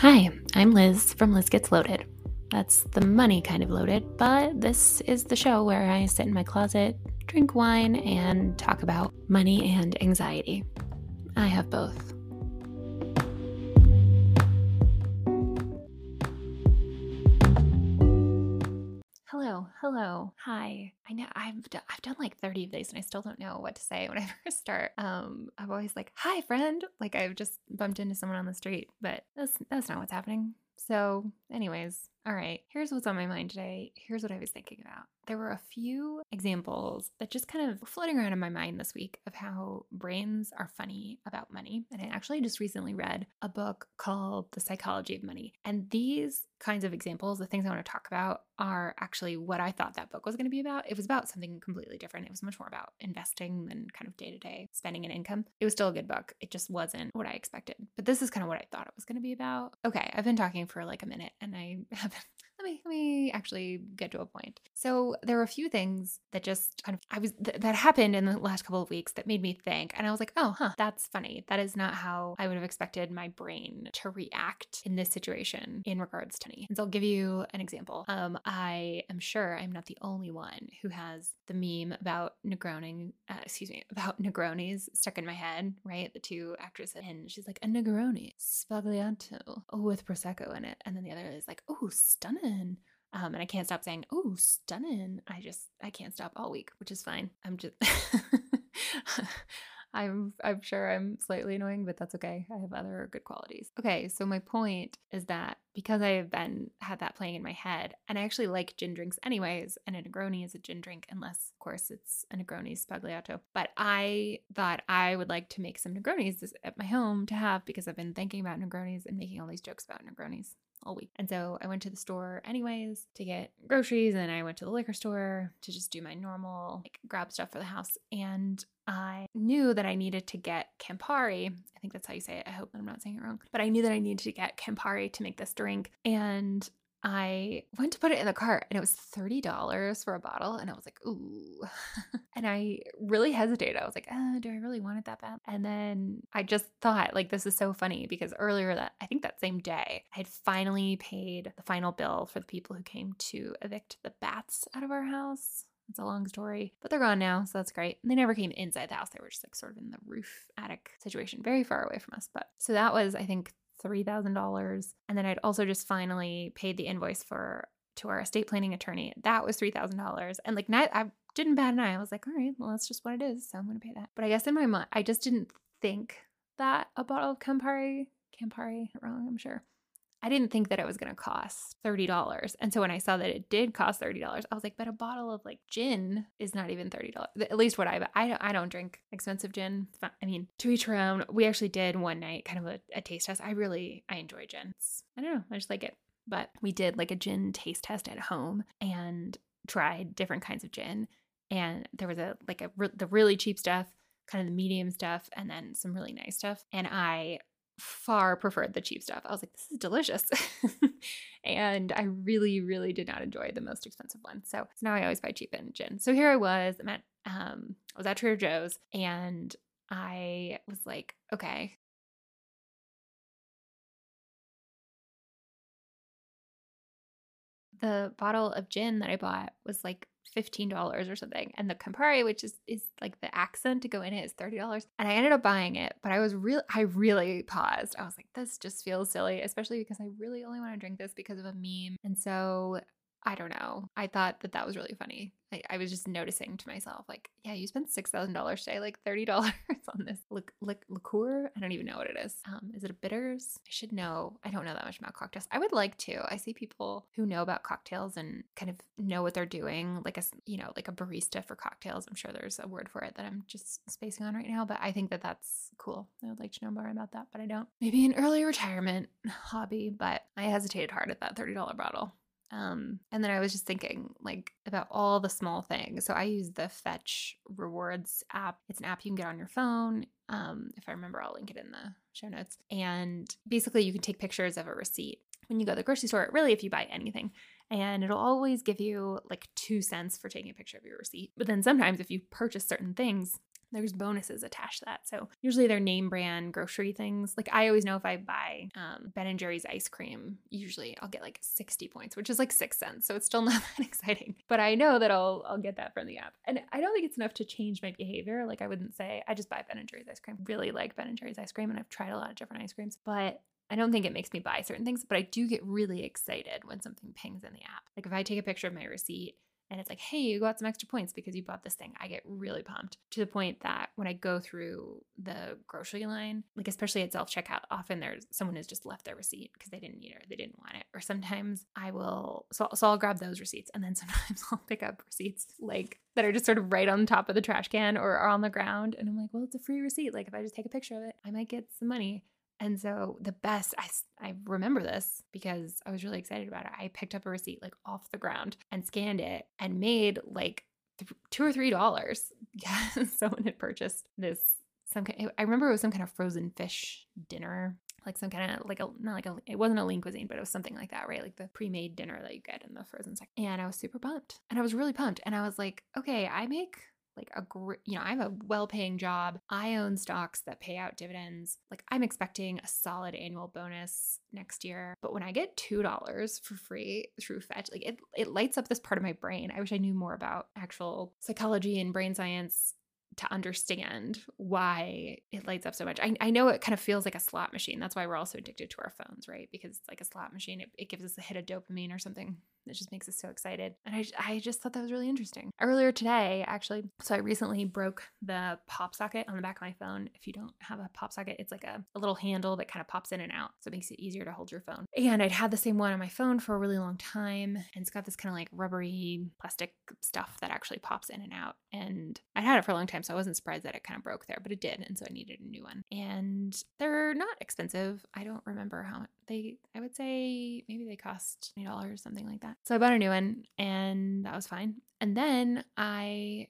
Hi, I'm Liz from Liz Gets Loaded. That's the money kind of loaded, but this is the show where I sit in my closet, drink wine, and talk about money and anxiety. I have both. Hello. Hi. I know I've done like 30 of these and I still don't know what to say when I first start. I'm always like, hi friend. Like I've just bumped into someone on the street, but that's not what's happening. So anyways, all right, here's what's on my mind today. Here's what I was thinking about. There were a few examples that just kind of floating around in my mind this week of how brains are funny about money. And I actually just recently read a book called The Psychology of Money. And these kinds of examples, the things I want to talk about, are actually what I thought that book was going to be about. It was about something completely different. It was much more about investing than kind of day-to-day spending and income. It was still a good book. It just wasn't what I expected. But this is kind of what I thought it was going to be about. Okay, I've been talking for like a minute and I haven't. Let me actually get to a point. So there were a few things that just kind of that happened in the last couple of weeks that made me think, and I was like, oh, huh, that's funny. That is not how I would have expected my brain to react in this situation in regards to money. And so I'll give you an example. I am sure I'm not the only one who has the meme about Negronis stuck in my head, right? The two actresses, and she's like, a Negroni Spaglianto with Prosecco in it, and then the other is like, oh, stunning. And I can't stop saying, oh, stunning. I can't stop all week, which is fine. I'm sure I'm slightly annoying, but that's okay. I have other good qualities. Okay. So my point is that because I have had that playing in my head, and I actually like gin drinks anyways, and a Negroni is a gin drink, unless of course it's a Negroni Spagliato. But I thought I would like to make some Negronis at my home to have, because I've been thinking about Negronis and making all these jokes about Negronis all week. And so I went to the store anyways to get groceries, and I went to the liquor store to just do my normal, like, grab stuff for the house. And I knew that I needed to get Campari. I think that's how you say it. I hope that I'm not saying it wrong. But I knew that I needed to get Campari to make this drink. And I went to put it in the cart, and it was $30 for a bottle. And I was like, ooh. And I really hesitated. I was like, do I really want it that bad? And then I just thought, like, this is so funny, because earlier that same day, I had finally paid the final bill for the people who came to evict the bats out of our house. It's a long story, but they're gone now, so that's great. And they never came inside the house. They were just like sort of in the roof attic situation, very far away from us. But so that was, I think, $3,000. And then I'd also just finally paid the invoice to our estate planning attorney. That was $3,000. And like, I didn't bat an eye. I was like, all right, well, that's just what it is. So I'm going to pay that. But I guess in my mind, I just didn't think that a bottle of Campari, wrong, I'm sure. I didn't think that it was going to cost $30. And so when I saw that it did cost $30, I was like, but a bottle of like gin is not even $30. At least what I don't drink expensive gin. I mean, to each her own. We actually did one night kind of a taste test. I enjoy gin. I don't know. I just like it. But we did like a gin taste test at home and tried different kinds of gin. And there was the really cheap stuff, kind of the medium stuff, and then some really nice stuff. And I far preferred the cheap stuff. I was like, this is delicious. And I really, really did not enjoy the most expensive one. So now I always buy cheap and gin. So here I was, I was at Trader Joe's, and I was like, okay. The bottle of gin that I bought was like $15 or something. And the Campari, which is like the accent to go in it, is $30. And I ended up buying it, but I really paused. I was like, this just feels silly, especially because I really only want to drink this because of a meme. And so I don't know. I thought that was really funny. I was just noticing to myself, like, yeah, you spent $6,000 today, like $30 on this liqueur. I don't even know what it is. Is it a bitters? I should know. I don't know that much about cocktails. I would like to. I see people who know about cocktails and kind of know what they're doing, like a barista for cocktails. I'm sure there's a word for it that I'm just spacing on right now, but I think that that's cool. I would like to know more about that, but I don't. Maybe an early retirement hobby, but I hesitated hard at that $30 bottle. And then I was just thinking like about all the small things. So I use the Fetch Rewards app. It's an app you can get on your phone. If I remember, I'll link it in the show notes. And basically you can take pictures of a receipt when you go to the grocery store, really if you buy anything. And it'll always give you like 2 cents for taking a picture of your receipt. But then sometimes if you purchase certain things, there's bonuses attached to that. So usually they're name brand grocery things. Like I always know if I buy Ben and Jerry's ice cream, usually I'll get like 60 points, which is like 6 cents. So it's still not that exciting, but I know that I'll get that from the app. And I don't think it's enough to change my behavior. Like I wouldn't say, I just buy Ben and Jerry's ice cream. Really like Ben and Jerry's ice cream. And I've tried a lot of different ice creams, but I don't think it makes me buy certain things, but I do get really excited when something pings in the app. Like if I take a picture of my receipt and it's like, hey, you got some extra points because you bought this thing, I get really pumped, to the point that when I go through the grocery line, like especially at self-checkout, often there's someone who's just left their receipt because they didn't need it or they didn't want it. Or sometimes I will, so I'll grab those receipts, and then sometimes I'll pick up receipts like that are just sort of right on top of the trash can or are on the ground. And I'm like, well, it's a free receipt. Like if I just take a picture of it, I might get some money. And so the best, I remember this because I was really excited about it. I picked up a receipt like off the ground and scanned it and made like $2 or $3. Yeah, someone had purchased this. I remember it was some kind of frozen fish dinner, like some kind of like it wasn't a Lean Cuisine, but it was something like that, right? Like the pre-made dinner that you get in the frozen section. And I was super pumped, and I was really pumped, and I was like, okay, I make like a great, you know, I have a well-paying job. I own stocks that pay out dividends. Like I'm expecting a solid annual bonus next year. But when I get $2 for free through Fetch, like it lights up this part of my brain. I wish I knew more about actual psychology and brain science to understand why it lights up so much. I know it kind of feels like a slot machine. That's why we're also addicted to our phones, right? Because it's like a slot machine. It gives us a hit of dopamine or something. It just makes us so excited. And I just thought that was really interesting. Earlier today, actually, so I recently broke the pop socket on the back of my phone. If you don't have a pop socket, it's like a little handle that kind of pops in and out. So it makes it easier to hold your phone. And I'd had the same one on my phone for a really long time. And it's got this kind of like rubbery plastic stuff that actually pops in and out. And I'd had it for a long time, so I wasn't surprised that it kind of broke there, but it did. And so I needed a new one. And they're not expensive. I don't remember how much. I would say maybe they cost $20 or something like that. So I bought a new one, and that was fine. And then I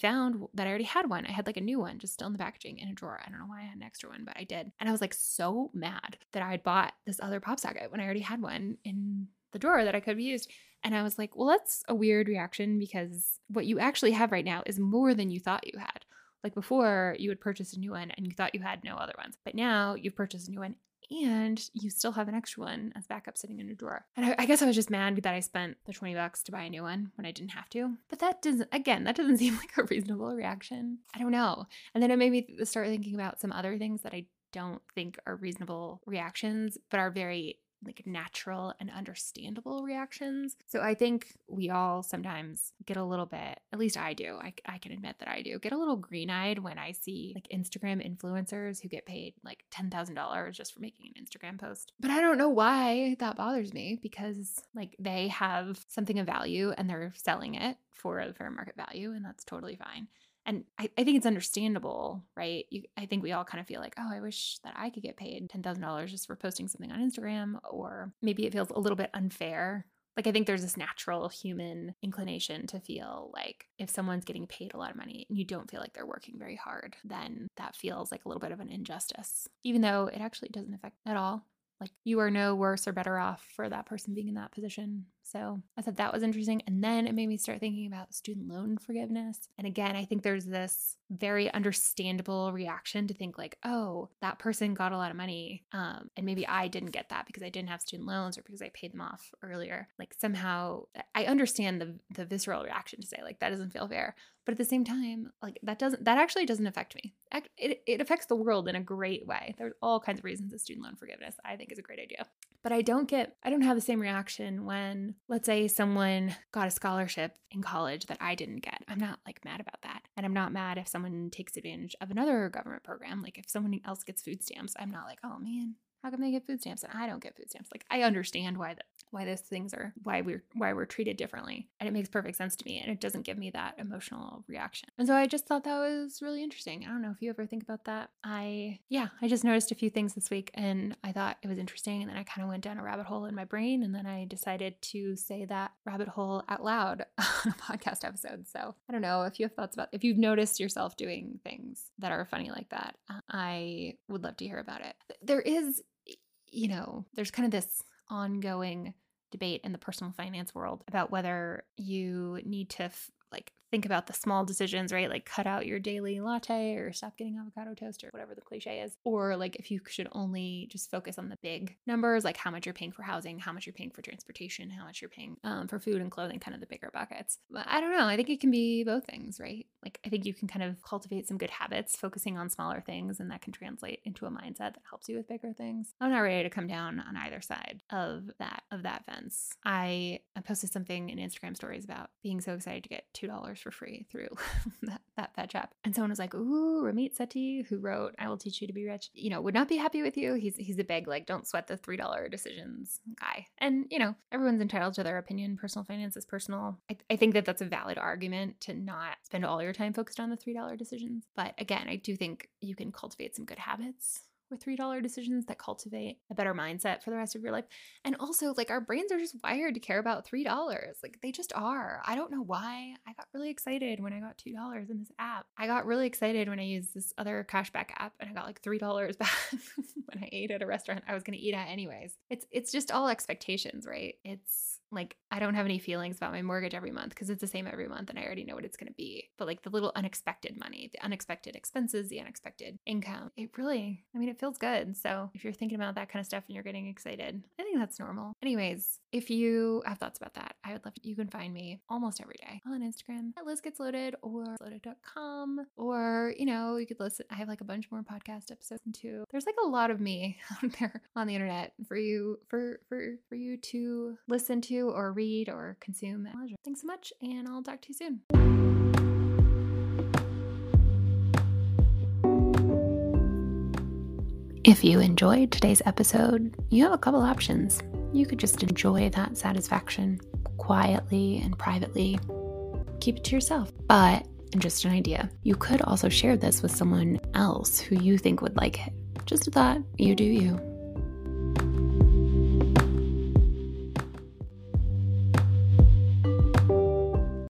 found that I already had one. I had like a new one just still in the packaging in a drawer. I don't know why I had an extra one, but I did. And I was like so mad that I had bought this other pop socket when I already had one in the drawer that I could have used. And I was like, well, that's a weird reaction, because what you actually have right now is more than you thought you had. Like before, you would purchase a new one and you thought you had no other ones, but now you've purchased a new one and you still have an extra one as backup sitting in a drawer. And I guess I was just mad that I spent the $20 to buy a new one when I didn't have to. But that doesn't seem like a reasonable reaction. I don't know. And then it made me start thinking about some other things that I don't think are reasonable reactions, but are very like natural and understandable reactions. So I think we all sometimes get a little bit, at least I do, I can admit that I do, get a little green-eyed when I see like Instagram influencers who get paid like $10,000 just for making an Instagram post. But I don't know why that bothers me, because like they have something of value and they're selling it for a fair market value, and that's totally fine. And I think it's understandable, right? I think we all kind of feel like, oh, I wish that I could get paid $10,000 just for posting something on Instagram, or maybe it feels a little bit unfair. Like I think there's this natural human inclination to feel like if someone's getting paid a lot of money and you don't feel like they're working very hard, then that feels like a little bit of an injustice, even though it actually doesn't affect at all. Like you are no worse or better off for that person being in that position. So I thought that was interesting. And then it made me start thinking about student loan forgiveness. And again, I think there's this very understandable reaction to think like, oh, that person got a lot of money. And maybe I didn't get that because I didn't have student loans or because I paid them off earlier. Like somehow I understand the visceral reaction to say like, that doesn't feel fair. But at the same time, like that actually doesn't affect me. It affects the world in a great way. There's all kinds of reasons that student loan forgiveness I think is a great idea. But I don't have the same reaction when, let's say, someone got a scholarship in college that I didn't get. I'm not like mad about that. And I'm not mad if someone takes advantage of another government program. Like if someone else gets food stamps, I'm not like, oh man, how come they get food stamps and I don't get food stamps? Like I understand why those things are, why we're treated differently. And it makes perfect sense to me. And it doesn't give me that emotional reaction. And so I just thought that was really interesting. I don't know if you ever think about that. I just noticed a few things this week and I thought it was interesting. And then I kind of went down a rabbit hole in my brain. And then I decided to say that rabbit hole out loud on a podcast episode. So I don't know if you have thoughts about, if you've noticed yourself doing things that are funny like that, I would love to hear about it. There is, you know, there's kind of this ongoing debate in the personal finance world about whether you need to like think about the small decisions, right? Like cut out your daily latte or stop getting avocado toast or whatever the cliche is. Or like if you should only just focus on the big numbers, like how much you're paying for housing, how much you're paying for transportation, how much you're paying for food and clothing, kind of the bigger buckets. But I don't know. I think it can be both things, right? Like I think you can kind of cultivate some good habits focusing on smaller things, and that can translate into a mindset that helps you with bigger things. I'm not ready to come down on either side of that fence. I posted something in Instagram stories about being so excited to get $2 for free through that Fetch app. And someone was like, ooh, Ramit Sethi, who wrote I Will Teach You to Be Rich, you know, would not be happy with you. He's a big, like, don't sweat the $3 decisions guy. And, you know, everyone's entitled to their opinion. Personal finance is personal. I think that that's a valid argument to not spend all your time focused on the $3 decisions. But again, I do think you can cultivate some good habits with $3 decisions that cultivate a better mindset for the rest of your life. And also, like, our brains are just wired to care about $3. Like, they just are. I don't know why. I got really excited when I got $2 in this app. I got really excited when I used this other cashback app and I got like $3 back when I ate at a restaurant I was going to eat at anyways. It's just all expectations, right? It's like, I don't have any feelings about my mortgage every month because it's the same every month and I already know what it's going to be. But like the little unexpected money, the unexpected expenses, the unexpected income, it really, I mean, it feels good. So if you're thinking about that kind of stuff and you're getting excited, I think that's normal. Anyways, if you have thoughts about that, I would love to, you can find me almost every day on Instagram at Liz Gets Loaded or loaded.com, or, you know, you could listen. I have like a bunch more podcast episodes too. There's like a lot of me out there on the internet for you to listen to or read or consume at leisure. Thanks so much, and I'll talk to you soon. If you enjoyed today's episode, you have a couple options. You could just enjoy that satisfaction quietly and privately. Keep it to yourself. But just an idea, you could also share this with someone else who you think would like it. Just a thought. You do you.